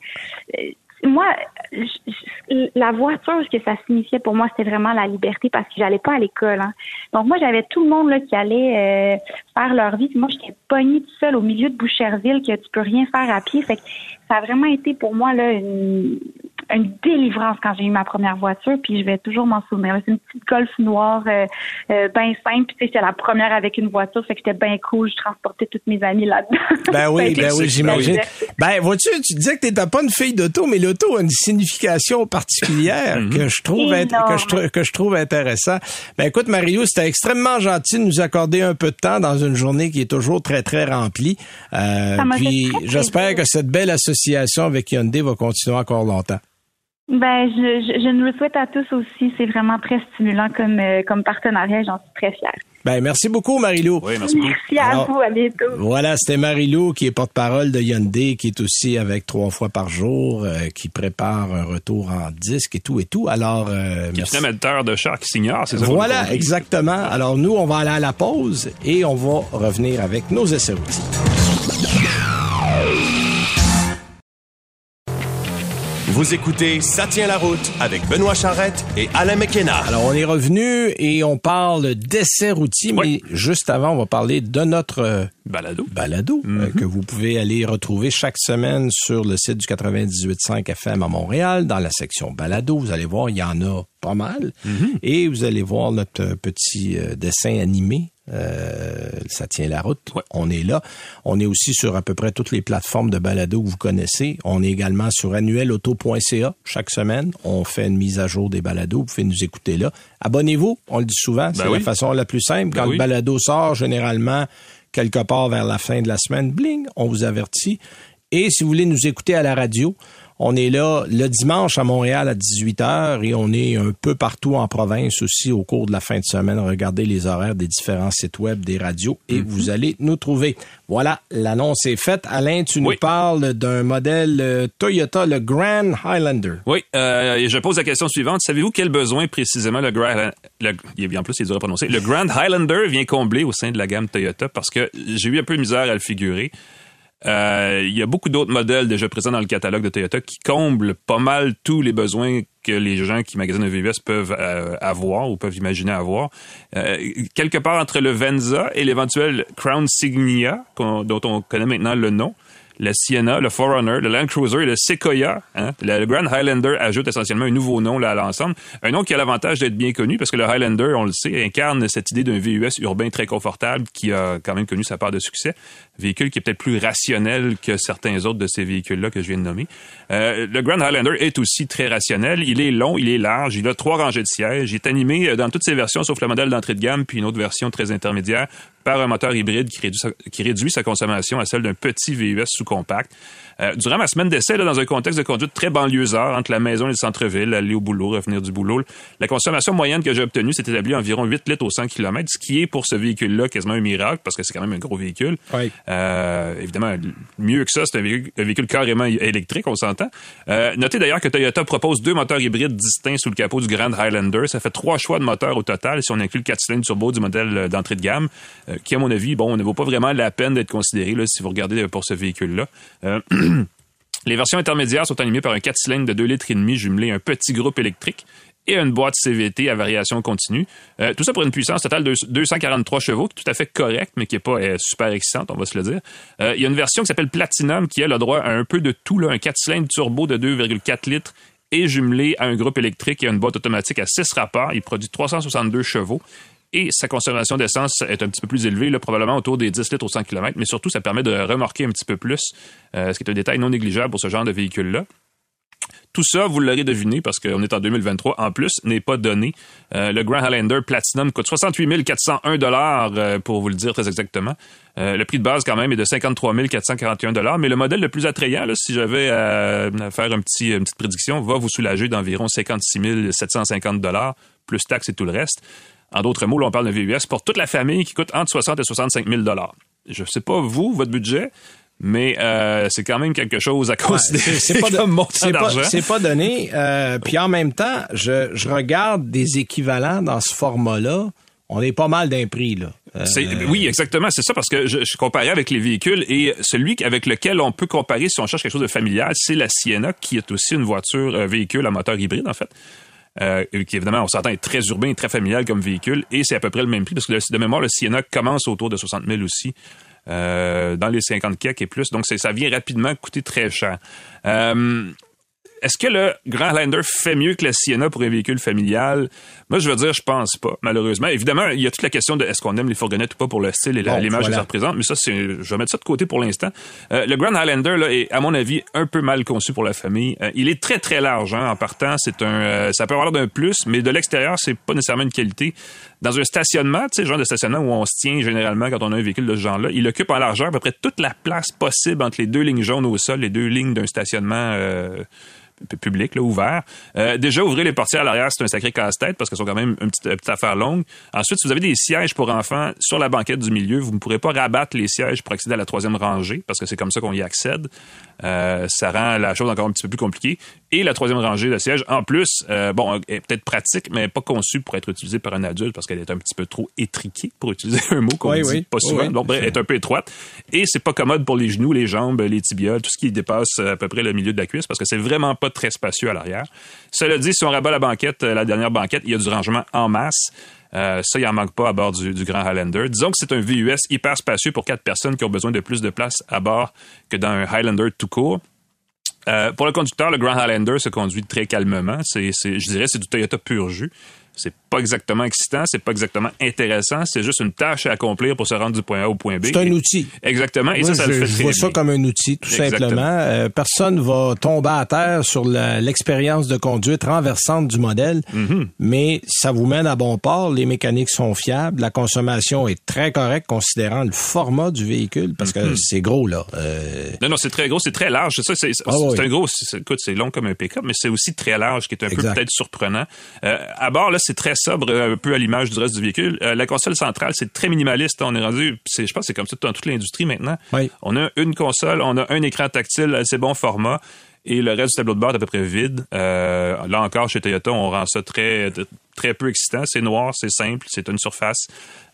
euh, moi, je, je, la voiture, ce que ça signifiait pour moi, c'était vraiment la liberté parce que j'allais pas à l'école. Hein. Donc, moi, j'avais tout le monde là qui allait euh, faire leur vie. Puis moi, j'étais pognée toute seule au milieu de Boucherville que tu peux rien faire à pied. Fait que ça a vraiment été pour moi là une, une délivrance quand j'ai eu ma première voiture, puis je vais toujours m'en souvenir. C'est une petite Golf noire, euh, euh, bien simple, puis tu sais, j'étais la première avec une voiture, fait que j'étais bien cool, je transportais toutes mes amies là-dedans. Ben oui, ben oui, j'imagine. Ben, vois-tu, tu disais que t'étais pas une fille d'auto, mais l'auto a une signification particulière que je trouve int- que je trouve que je trouve intéressant. Ben écoute, Marilou, c'était extrêmement gentil de nous accorder un peu de temps dans une journée qui est toujours très très remplie. Euh, puis j'espère que cette belle association avec Hyundai va continuer encore longtemps. Ben, je, je, je nous le souhaite à tous aussi. C'est vraiment très stimulant comme, euh, comme partenariat. J'en suis très fière. Ben, merci beaucoup, Marilou. Oui, merci beaucoup. Merci à Alors, vous. À bientôt. Voilà, c'était Marilou qui est porte-parole de Hyundai, qui est aussi avec trois fois par jour, euh, qui prépare un retour en disque et tout et tout. Alors, euh, qui est un émetteur de char qui s'ignore, c'est ça? Voilà, exactement. Alors, nous, on va aller à la pause et on va revenir avec nos essais-outils. Vous écoutez Ça tient la route avec Benoît Charrette et Alain McKenna. Alors, on est revenu et on parle d'essais routiers, oui. Mais juste avant, on va parler de notre balado, balado mm-hmm. que vous pouvez aller retrouver chaque semaine sur le site du quatre-vingt-dix-huit virgule cinq F M à Montréal, dans la section balado. Vous allez voir, il y en a pas mal. Mm-hmm. Et vous allez voir notre petit dessin animé Euh, ça tient la route. Ouais. On est là. On est aussi sur à peu près toutes les plateformes de balado que vous connaissez. On est également sur annuelauto point c a chaque semaine. On fait une mise à jour des balados. Vous pouvez nous écouter là. Abonnez-vous. On le dit souvent. C'est ben la oui. façon la plus simple. Quand ben le oui. balado sort, généralement, quelque part vers la fin de la semaine, bling, on vous avertit. Et si vous voulez nous écouter à la radio, on est là le dimanche à Montréal à dix-huit heures et on est un peu partout en province aussi au cours de la fin de semaine. Regardez les horaires des différents sites web, des radios et mm-hmm. vous allez nous trouver. Voilà, l'annonce est faite. Alain, tu oui. nous parles d'un modèle Toyota, le Grand Highlander. Oui, euh, et je pose la question suivante. Savez-vous quel besoin précisément le Grand le, en plus, c'est dur à prononcer. Le Grand Highlander vient combler au sein de la gamme Toyota parce que j'ai eu un peu de misère à le figurer. Euh, il y a beaucoup d'autres modèles déjà présents dans le catalogue de Toyota qui comblent pas mal tous les besoins que les gens qui magasinent un V U S peuvent euh, avoir ou peuvent imaginer avoir. Euh, quelque part entre le Venza et l'éventuel Crown Signia, qu'on, dont on connaît maintenant le nom, la Sienna, le Forerunner, le Land Cruiser et le Sequoia. Hein? Le Grand Highlander ajoute essentiellement un nouveau nom là, à l'ensemble. Un nom qui a l'avantage d'être bien connu parce que le Highlander, on le sait, incarne cette idée d'un V U S urbain très confortable qui a quand même connu sa part de succès. Véhicule qui est peut-être plus rationnel que certains autres de ces véhicules-là que je viens de nommer. Euh, le Grand Highlander est aussi très rationnel. Il est long, il est large, il a trois rangées de sièges. Il est animé dans toutes ses versions, sauf le modèle d'entrée de gamme puis une autre version très intermédiaire, par un moteur hybride qui réduit sa, qui réduit sa consommation à celle d'un petit V U S sous-compact. Euh, durant ma semaine d'essai, là, dans un contexte de conduite très banlieusard, entre la maison et le centre-ville, aller au boulot, revenir du boulot, la consommation moyenne que j'ai obtenue s'est établie à environ huit litres au cent kilomètres, ce qui est pour ce véhicule-là quasiment un miracle, parce que c'est quand même un gros véhicule. Oui. Euh, évidemment, mieux que ça, c'est un véhicule, un véhicule carrément électrique, on s'entend. Euh, notez d'ailleurs que Toyota propose deux moteurs hybrides distincts sous le capot du Grand Highlander. Ça fait trois choix de moteurs au total, si on inclut le quatre cylindres turbo du modèle d'entrée de gamme, euh, qui, à mon avis, bon, ne vaut pas vraiment la peine d'être considéré là, si vous regardez pour ce véhicule-là. Euh, les versions intermédiaires sont animées par un quatre cylindres de deux litres et demi jumelé à un petit groupe électrique et une boîte C V T à variation continue. Euh, tout ça pour une puissance totale de deux cent quarante-trois chevaux, qui est tout à fait correcte, mais qui n'est pas euh, super excitante, on va se le dire. Il euh, y a une version qui s'appelle Platinum, qui elle, a droit à un peu de tout, là, un quatre cylindres turbo de deux virgule quatre litres et jumelé à un groupe électrique et à une boîte automatique à six rapports. Il produit trois cent soixante-deux chevaux. Et sa consommation d'essence est un petit peu plus élevée, là, probablement autour des dix litres au cent kilomètres, mais surtout, ça permet de remorquer un petit peu plus, euh, ce qui est un détail non négligeable pour ce genre de véhicule-là. Tout ça, vous l'aurez deviné, parce qu'on est en deux mille vingt-trois, en plus, n'est pas donné. Euh, le Grand Highlander Platinum coûte soixante-huit mille quatre cent un dollars, euh, pour vous le dire très exactement. Euh, le prix de base, quand même, est de cinquante-trois mille quatre cent quarante et un dollars, mais le modèle le plus attrayant, là, si j'avais à faire un petit, une petite prédiction, va vous soulager d'environ cinquante-six mille sept cent cinquante dollars, plus taxes et tout le reste. En d'autres mots, là, on parle d'un V U S pour toute la famille qui coûte entre soixante et soixante-cinq mille dollars. Je ne sais pas, vous, votre budget, mais euh, c'est quand même quelque chose à considérer. Ouais, c'est, c'est pas de, comme montant c'est d'argent. Pas, c'est pas donné. Euh, puis en même temps, je, je regarde des équivalents dans ce format-là. On est pas mal d'un prix, là. Euh, c'est, oui, exactement. C'est ça, parce que je, je comparais avec les véhicules et celui avec lequel on peut comparer si on cherche quelque chose de familial, c'est la Sienna, qui est aussi une voiture, un véhicule à moteur hybride, en fait. Euh, qui évidemment, on s'entend, est très urbain et très familial comme véhicule, et c'est à peu près le même prix, parce que le, de mémoire, le Sienna commence autour de soixante mille aussi, euh, dans les cinquante kek et plus, donc c'est, ça vient rapidement coûter très cher. Euh, est-ce que le Grand Highlander fait mieux que la Sienna pour un véhicule familial? Moi, je veux dire, je pense pas, malheureusement. Évidemment, il y a toute la question de est-ce qu'on aime les fourgonnettes ou pas pour le style et la, bon, l'image voilà. que ça représente, mais ça, c'est, je vais mettre ça de côté pour l'instant. Euh, le Grand Highlander là, est, à mon avis, un peu mal conçu pour la famille. Euh, il est très, très large hein, en partant. C'est un, euh, ça peut avoir l'air d'un plus, mais de l'extérieur, c'est pas nécessairement une qualité. Dans un stationnement, tu sais, le genre de stationnement où on se tient généralement quand on a un véhicule de ce genre-là, il occupe en largeur à peu près toute la place possible entre les deux lignes jaunes au sol, les deux lignes d'un stationnement... Euh, public, là, ouvert. Euh, déjà, ouvrir les portières à l'arrière, c'est un sacré casse-tête parce que ce sont quand même une petite, une petite affaire longue. Ensuite, si vous avez des sièges pour enfants sur la banquette du milieu, vous ne pourrez pas rabattre les sièges pour accéder à la troisième rangée parce que c'est comme ça qu'on y accède. Euh, ça rend la chose encore un petit peu plus compliquée. Et la troisième rangée de sièges, en plus, euh, bon, est peut-être pratique, mais pas conçue pour être utilisée par un adulte parce qu'elle est un petit peu trop étriquée, pour utiliser un mot qu'on oui, dit oui. pas souvent. Oui. Donc, elle est un peu étroite. Et c'est pas commode pour les genoux, les jambes, les tibias, tout ce qui dépasse à peu près le milieu de la cuisse parce que c'est vraiment pas très spacieux à l'arrière. Cela dit, si on rabat la banquette, la dernière banquette, il y a du rangement en masse. Euh, ça, il en manque pas à bord du, du Grand Highlander. Disons que c'est un V U S hyper spacieux pour quatre personnes qui ont besoin de plus de place à bord que dans un Highlander tout court. Euh, pour le conducteur, le Grand Highlander se conduit très calmement. C'est, c'est, je dirais, c'est du Toyota pur jus. C'est pas exactement excitant, c'est pas exactement intéressant, c'est juste une tâche à accomplir pour se rendre du point A au point B. C'est un outil. Exactement. Et moi, ça, ça je, le fait je vois bien. Ça comme un outil, tout exactement. Simplement. Euh, personne va tomber à terre sur l'expérience de conduite renversante du modèle, mm-hmm. mais ça vous mène à bon port, les mécaniques sont fiables, la consommation est très correcte considérant le format du véhicule, parce mm-hmm. que c'est gros, là. Euh... Non, non, c'est très gros, c'est très large. C'est ça, c'est, c'est, ah, c'est oui. un gros, c'est, écoute, c'est long comme un pick-up, mais c'est aussi très large, qui est un exact. Peu peut-être surprenant. Euh, à bord, là, c'est très sobre, un peu à l'image du reste du véhicule. Euh, la console centrale, c'est très minimaliste. On est rendu, c'est, je pense que c'est comme ça dans toute l'industrie maintenant. Oui. On a une console, on a un écran tactile, assez bon format. Et le reste du tableau de bord est à peu près vide. Euh, là encore, chez Toyota, on rend ça très, très peu excitant. C'est noir, c'est simple, c'est une surface.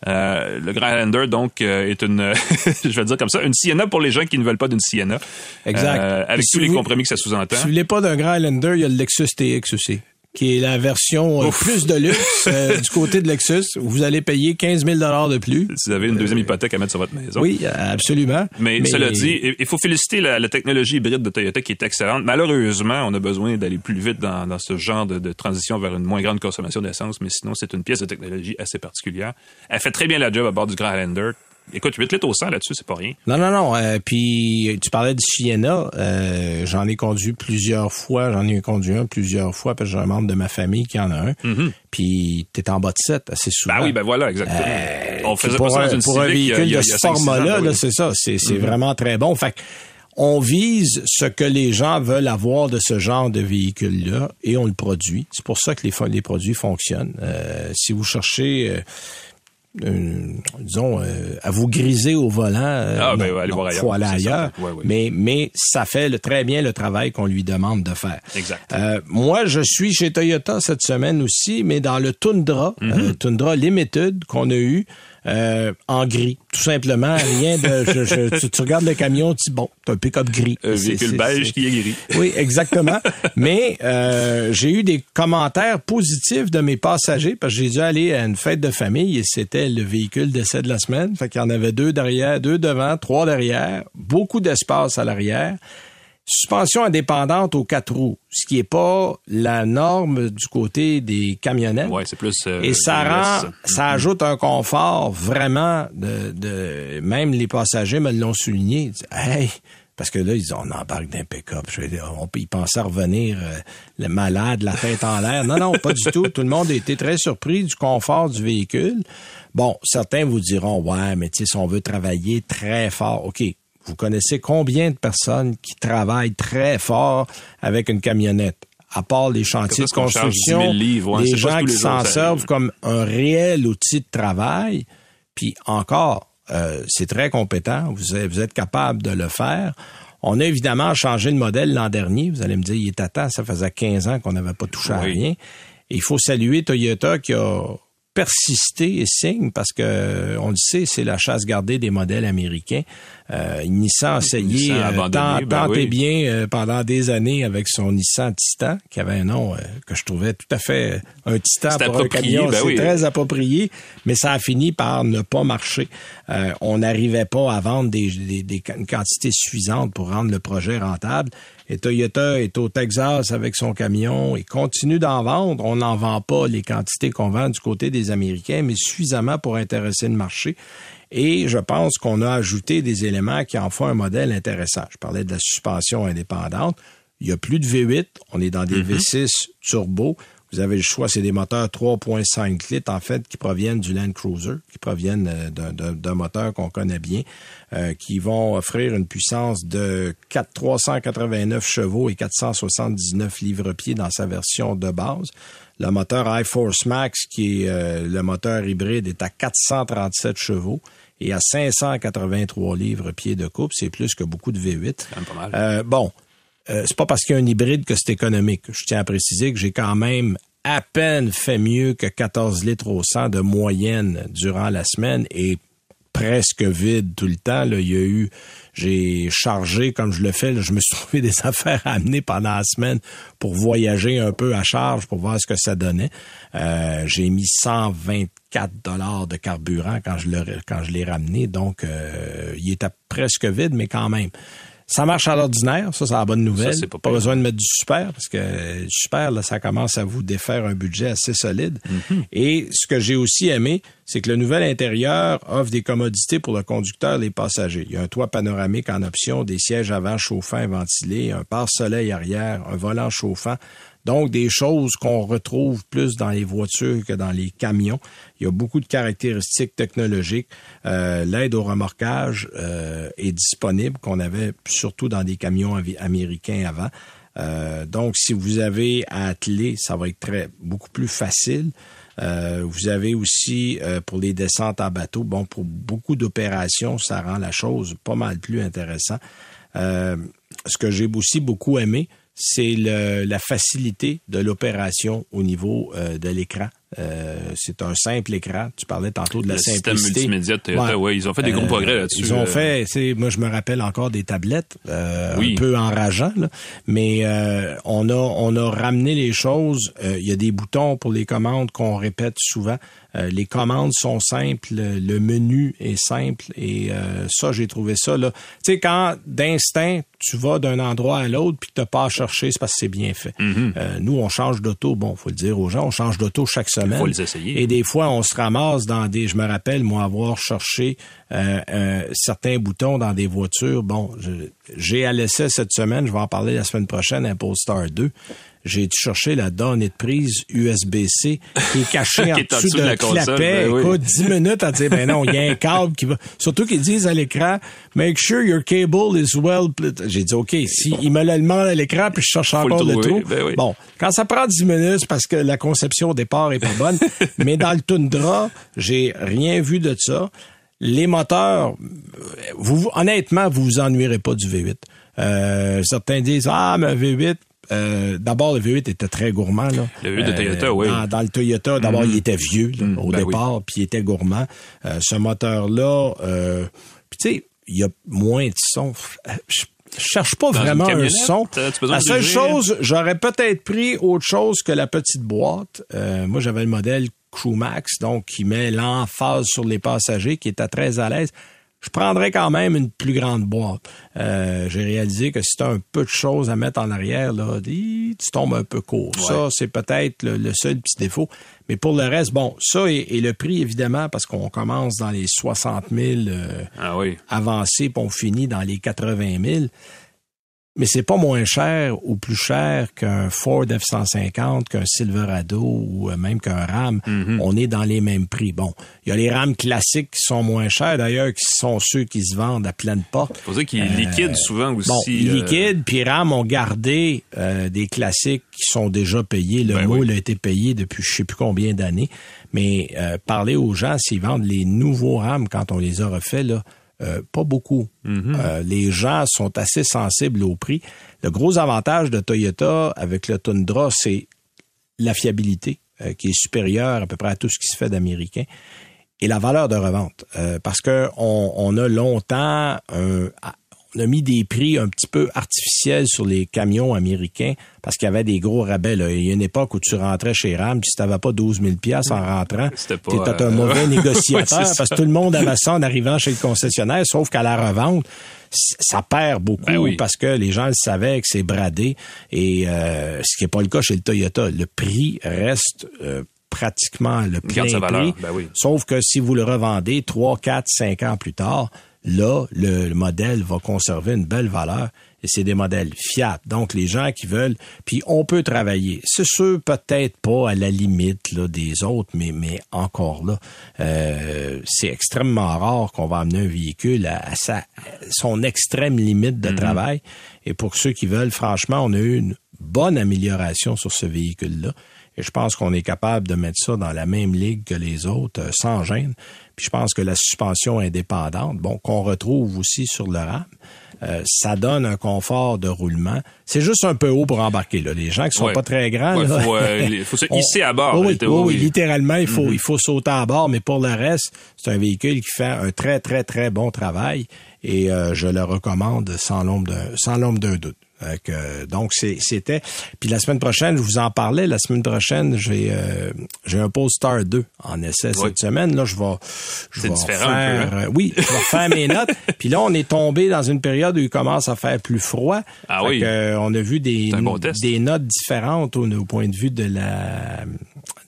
Euh, le Grand Highlander, donc, est une, je vais le dire comme ça, une Sienna pour les gens qui ne veulent pas d'une Sienna. Exact. Euh, avec si tous les vous, compromis que ça sous-entend. Si vous voulez pas d'un Grand Highlander, il y a le Lexus T X aussi, qui est la version Ouf. Plus de luxe euh, du côté de Lexus. Vous allez payer quinze mille dollars de plus. Si vous avez une deuxième hypothèque à mettre sur votre maison. Oui, absolument. Mais, mais cela dit, il faut féliciter la, la technologie hybride de Toyota qui est excellente. Malheureusement, on a besoin d'aller plus vite dans, dans ce genre de, de transition vers une moins grande consommation d'essence, mais sinon, c'est une pièce de technologie assez particulière. Elle fait très bien la job à bord du Grand Highlander. Écoute, huit litres au cent là-dessus, c'est pas rien. Non, non, non. Euh, puis, tu parlais de Sienna. Euh, j'en ai conduit plusieurs fois. J'en ai conduit un plusieurs fois parce que j'ai un membre de ma famille qui en a un. Mm-hmm. Puis, t'es en bas de sept assez souvent. Ben oui, ben voilà, exactement. Euh, On faisait pas ça dans une Civic. Pour un véhicule de ce format-là, là, c'est ça. C'est, c'est mm-hmm. vraiment très bon. Fait que, on vise ce que les gens veulent avoir de ce genre de véhicule-là et on le produit. C'est pour ça que les, les produits fonctionnent. Euh, si vous cherchez... Euh, Euh, disons, euh, à vous griser au volant, euh, ah, ben, non, aller non, voir ailleurs, faut aller ailleurs, ouais, ouais. Mais, mais ça fait le, très bien le travail qu'on lui demande de faire. Exact. Euh, moi, je suis chez Toyota cette semaine aussi, mais dans le Tundra, mm-hmm. euh, Tundra Limited qu'on a eu, Euh, en gris, tout simplement, rien de... Je, je, tu, tu regardes le camion, tu dis, bon, t'as un pick-up gris. Un véhicule beige qui est gris. Oui, exactement. Mais euh, j'ai eu des commentaires positifs de mes passagers, parce que j'ai dû aller à une fête de famille, et c'était le véhicule d'essai de la semaine. Fait qu'il y en avait deux derrière, deux devant, trois derrière, beaucoup d'espace à l'arrière. Suspension indépendante aux quatre roues, ce qui est pas la norme du côté des camionnettes. Ouais, c'est plus. Euh, Et ça rend, mmh. ça ajoute un confort vraiment de, de même les passagers me l'ont souligné. Ils disent, hey, parce que là, ils disent, on embarque d'un pick-up. Ils pensaient revenir euh, le malade, la tête en l'air. Non, non, pas du tout. Tout le monde a été très surpris du confort du véhicule. Bon, certains vous diront, ouais, mais tu sais, si on veut travailler très fort, OK. Vous connaissez combien de personnes qui travaillent très fort avec une camionnette? À part les chantiers de construction, livres, hein, les gens qui s'en servent comme un réel outil de travail. Puis encore, euh, c'est très compétent. Vous êtes, vous êtes capable de le faire. On a évidemment changé de modèle l'an dernier. Vous allez me dire, il est à temps. Ça faisait quinze ans qu'on n'avait pas touché à rien. Et il faut saluer Toyota qui a persister et signe parce que on le sait, c'est la chasse gardée des modèles américains. Euh, Nissan a essayé euh, tant, ben tant oui. et bien euh, pendant des années avec son Nissan Titan, qui avait un nom euh, que je trouvais tout à fait euh, un Titan c'est pour approprié, un camion, ben c'est oui. très approprié, mais ça a fini par ne pas marcher. Euh, on n'arrivait pas à vendre des, des, des une quantité suffisante pour rendre le projet rentable. Et Toyota est au Texas avec son camion et continue d'en vendre. On n'en vend pas les quantités qu'on vend du côté des Américains, mais suffisamment pour intéresser le marché. Et je pense qu'on a ajouté des éléments qui en font un modèle intéressant. Je parlais de la suspension indépendante. Il n'y a plus de V huit. On est dans des mm-hmm. V six turbo. Vous avez le choix. C'est des moteurs trois virgule cinq litres, en fait, qui proviennent du Land Cruiser, qui proviennent d'un, d'un, d'un moteur qu'on connaît bien, euh, qui vont offrir une puissance de trois cent quatre-vingt-neuf chevaux et quatre cent soixante-dix-neuf livres-pieds dans sa version de base. Le moteur iForce Max, qui est euh, le moteur hybride, est à quatre cent trente-sept chevaux. Et à cinq cent quatre-vingt-trois livres-pieds de coupe, c'est plus que beaucoup de V huit. C'est quand même pas mal. Euh, bon, euh, c'est pas parce qu'il y a un hybride que c'est économique. Je tiens à préciser que j'ai quand même à peine fait mieux que quatorze litres au cent de moyenne durant la semaine et presque vide tout le temps. Là, il y a eu, j'ai chargé comme je le fais. Là, je me suis trouvé des affaires à amener pendant la semaine pour voyager un peu à charge pour voir ce que ça donnait. Euh, j'ai mis cent vingt-quatre dollars de carburant quand je le, quand je l'ai ramené. Donc, euh, il était presque vide, mais quand même. Ça marche à l'ordinaire, ça, c'est la bonne nouvelle. Ça, c'est pas, pas besoin de mettre du super, parce que le super, là, ça commence à vous défaire un budget assez solide. Mm-hmm. Et ce que j'ai aussi aimé, c'est que le nouvel intérieur offre des commodités pour le conducteur et les passagers. Il y a un toit panoramique en option, des sièges avant chauffants et ventilés, un pare-soleil arrière, un volant chauffant. Donc, des choses qu'on retrouve plus dans les voitures que dans les camions. Il y a beaucoup de caractéristiques technologiques. Euh, l'aide au remorquage euh, est disponible, qu'on avait surtout dans des camions av- américains avant. Euh, donc, si vous avez à atteler, ça va être très beaucoup plus facile. Euh, vous avez aussi, euh, pour les descentes en bateau, bon, pour beaucoup d'opérations, ça rend la chose pas mal plus intéressante. Euh, ce que j'ai aussi beaucoup aimé, c'est le, la facilité de l'opération au niveau euh, de l'écran. Euh, c'est un simple écran. Tu parlais tantôt de la le simplicité. Le système multimédia de Toyota, ouais. ouais, ils ont fait des gros euh, progrès là-dessus. Ils ont fait, c'est, moi je me rappelle encore des tablettes, euh, oui. un peu enrageant, là, mais euh, on a on a ramené les choses. Il euh, y a des boutons pour les commandes qu'on répète souvent. Euh, les commandes sont simples, le menu est simple et euh, ça, j'ai trouvé ça là. Tu sais, quand d'instinct, tu vas d'un endroit à l'autre puis que tu n'as pas à chercher, c'est parce que c'est bien fait. Mm-hmm. Euh, nous, on change d'auto, bon, faut le dire aux gens, on change d'auto chaque semaine. Il faut les essayer. Et des fois, on se ramasse dans des... Je me rappelle, moi, avoir cherché euh, euh, certains boutons dans des voitures. Bon, je, j'ai à l'essai cette semaine, je vais en parler la semaine prochaine, un Polestar deux. J'ai dû chercher la donnée de prise U S B C qui est cachée en dessous d'un de la clapet. Console, ben oui. Écoute, dix minutes à dire, ben non, il y a un câble qui va... Surtout qu'ils disent à l'écran, make sure your cable is well... J'ai dit, OK, si il me le demande à l'écran puis je cherche encore le, le trou. Ben oui. Bon, quand ça prend dix minutes, c'est parce que la conception au départ est pas bonne. Mais dans le Tundra, j'ai rien vu de ça. Les moteurs, vous, honnêtement, vous vous ennuierez pas du V huit. Euh, certains disent, ah, mais V huit... Euh, d'abord, le V huit était très gourmand. Là. Le V huit de Toyota, euh, oui. Dans, dans le Toyota, d'abord, mmh. il était vieux là, mmh, au ben départ, oui. puis il était gourmand. Euh, ce moteur-là, euh, puis tu sais, il y a moins de son. Je cherche pas dans vraiment un son. La seule chose, j'aurais peut-être pris autre chose que la petite boîte. Euh, moi, j'avais le modèle Crewmax, donc qui met l'emphase sur les passagers, qui était très à l'aise. Je prendrais quand même une plus grande boîte. Euh, j'ai réalisé que si tu as un peu de choses à mettre en arrière, là, tu tombes un peu court. Ouais. Ça, c'est peut-être le, le seul petit défaut. Mais pour le reste, bon, ça et, et le prix, évidemment, parce qu'on commence dans les soixante mille euh, ah oui. avancés, puis on finit dans les quatre-vingt mille. Mais c'est pas moins cher ou plus cher qu'un Ford F cent cinquante, qu'un Silverado ou même qu'un RAM. Mm-hmm. On est dans les mêmes prix. Bon, il y a les RAM classiques qui sont moins chers, d'ailleurs, qui sont ceux qui se vendent à pleine porte. C'est pour ça qu'ils euh, liquident souvent aussi. Bon, ils euh... liquident, puis RAM ont gardé euh, des classiques qui sont déjà payés. Le ben moule oui. a été payé depuis je sais plus combien d'années. Mais euh, parler aux gens, s'ils vendent les nouveaux RAM quand on les a refaits, là, Euh, pas beaucoup. Mm-hmm. Euh, les gens sont assez sensibles au prix. Le gros avantage de Toyota avec le Tundra, c'est la fiabilité euh, qui est supérieure à peu près à tout ce qui se fait d'américain et la valeur de revente. Euh, parce que on, on a longtemps, un, on a mis des prix un petit peu artificiels sur les camions américains parce qu'il y avait des gros rabais. Là. Il y a une époque où tu rentrais chez RAM, puis si tu n'avais pas douze mille piastres en rentrant, tu étais un mauvais négociateur oui, parce que tout le monde avait ça en arrivant chez le concessionnaire, sauf qu'à la revente, ça perd beaucoup ben oui. parce que les gens le savaient que c'est bradé. Et euh, ce qui n'est pas le cas chez le Toyota. Le prix reste... Euh, pratiquement le plein prix, valeur. Ben oui. sauf que si vous le revendez trois, quatre, cinq ans plus tard, là, le, le modèle va conserver une belle valeur et c'est des modèles fiables. Donc, les gens qui veulent, puis on peut travailler. C'est sûr, peut-être pas à la limite là, des autres, mais, mais encore là, euh, c'est extrêmement rare qu'on va amener un véhicule à, à, sa, à son extrême limite de mm-hmm. travail. Et pour ceux qui veulent, franchement, on a eu une bonne amélioration sur ce véhicule-là. Et je pense qu'on est capable de mettre ça dans la même ligue que les autres, euh, sans gêne. Puis je pense que la suspension indépendante, bon, qu'on retrouve aussi sur le RAM, euh, ça donne un confort de roulement. C'est juste un peu haut pour embarquer, là. Les gens qui sont ouais. pas très grands, ouais, là, faut, euh, faut se hisser à bord. Oui, oui, oui, littéralement, il faut, mm-hmm. il faut sauter à bord. Mais pour le reste, c'est un véhicule qui fait un très, très, très bon travail. Et euh, je le recommande sans l'ombre d'un, sans l'ombre d'un doute. Euh, que, donc, c'était... Puis la semaine prochaine, je vous en parlais, la semaine prochaine, j'ai euh, j'ai un Polestar deux en essai oui. cette semaine. Là, je vais, je vais faire... Un peu, hein? euh, oui, je vais faire mes notes. Puis là, on est tombé dans une période où il commence à faire plus froid. Ah oui. Que, on a vu des, bon des notes différentes au, au point de vue de la...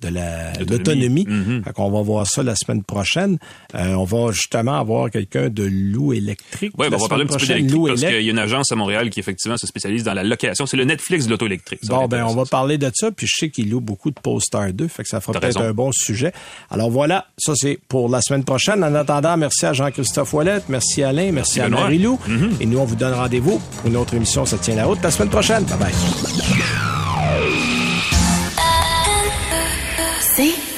de la, l'autonomie. Mm-hmm. Fait qu'on va voir ça la semaine prochaine. Euh, on va justement avoir quelqu'un de loup électrique. Oui, ben on va parler un petit peu d'électrique parce qu'il y a une agence à Montréal qui effectivement se spécialise dans la location. C'est le Netflix de l'auto électrique. Bon, ben on va parler de ça. Puis je sais qu'il loue beaucoup de Polestar deux. Fait que ça fera peut-être un bon sujet. Alors voilà, ça c'est pour la semaine prochaine. En attendant, merci à Jean-Christophe Ouellette. Merci à Alain. Merci, merci à Marilou. Mm-hmm. Et nous, on vous donne rendez-vous pour une autre émission Ça tient la route la semaine prochaine. Bye bye. C'est